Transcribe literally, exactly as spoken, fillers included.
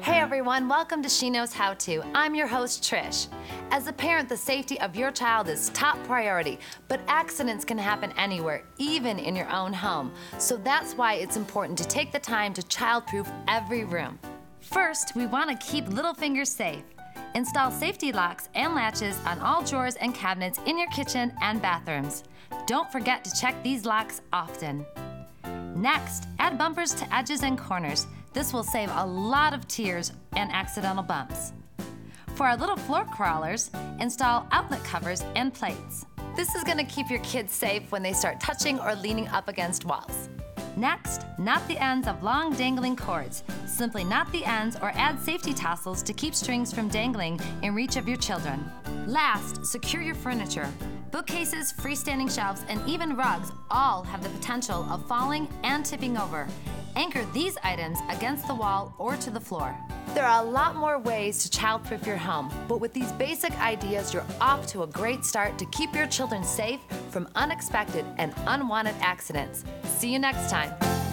Hey everyone, welcome to She Knows How To. I'm your host, Trish. As a parent, the safety of your child is top priority, but accidents can happen anywhere, even in your own home. So that's why it's important to take the time to childproof every room. First, we want to keep little fingers safe. Install safety locks and latches on all drawers and cabinets in your kitchen and bathrooms. Don't forget to check these locks often. Next, add bumpers to edges and corners. This will save a lot of tears and accidental bumps. For our little floor crawlers, install outlet covers and plates. This is going to keep your kids safe when they start touching or leaning up against walls. Next, knot the ends of long dangling cords. Simply knot the ends or add safety tassels to keep strings from dangling in reach of your children. Last, secure your furniture. Bookcases, freestanding shelves, and even rugs all have the potential of falling and tipping over. Anchor these items against the wall or to the floor. There are a lot more ways to childproof your home, but with these basic ideas, you're off to a great start to keep your children safe from unexpected and unwanted accidents. See you next time.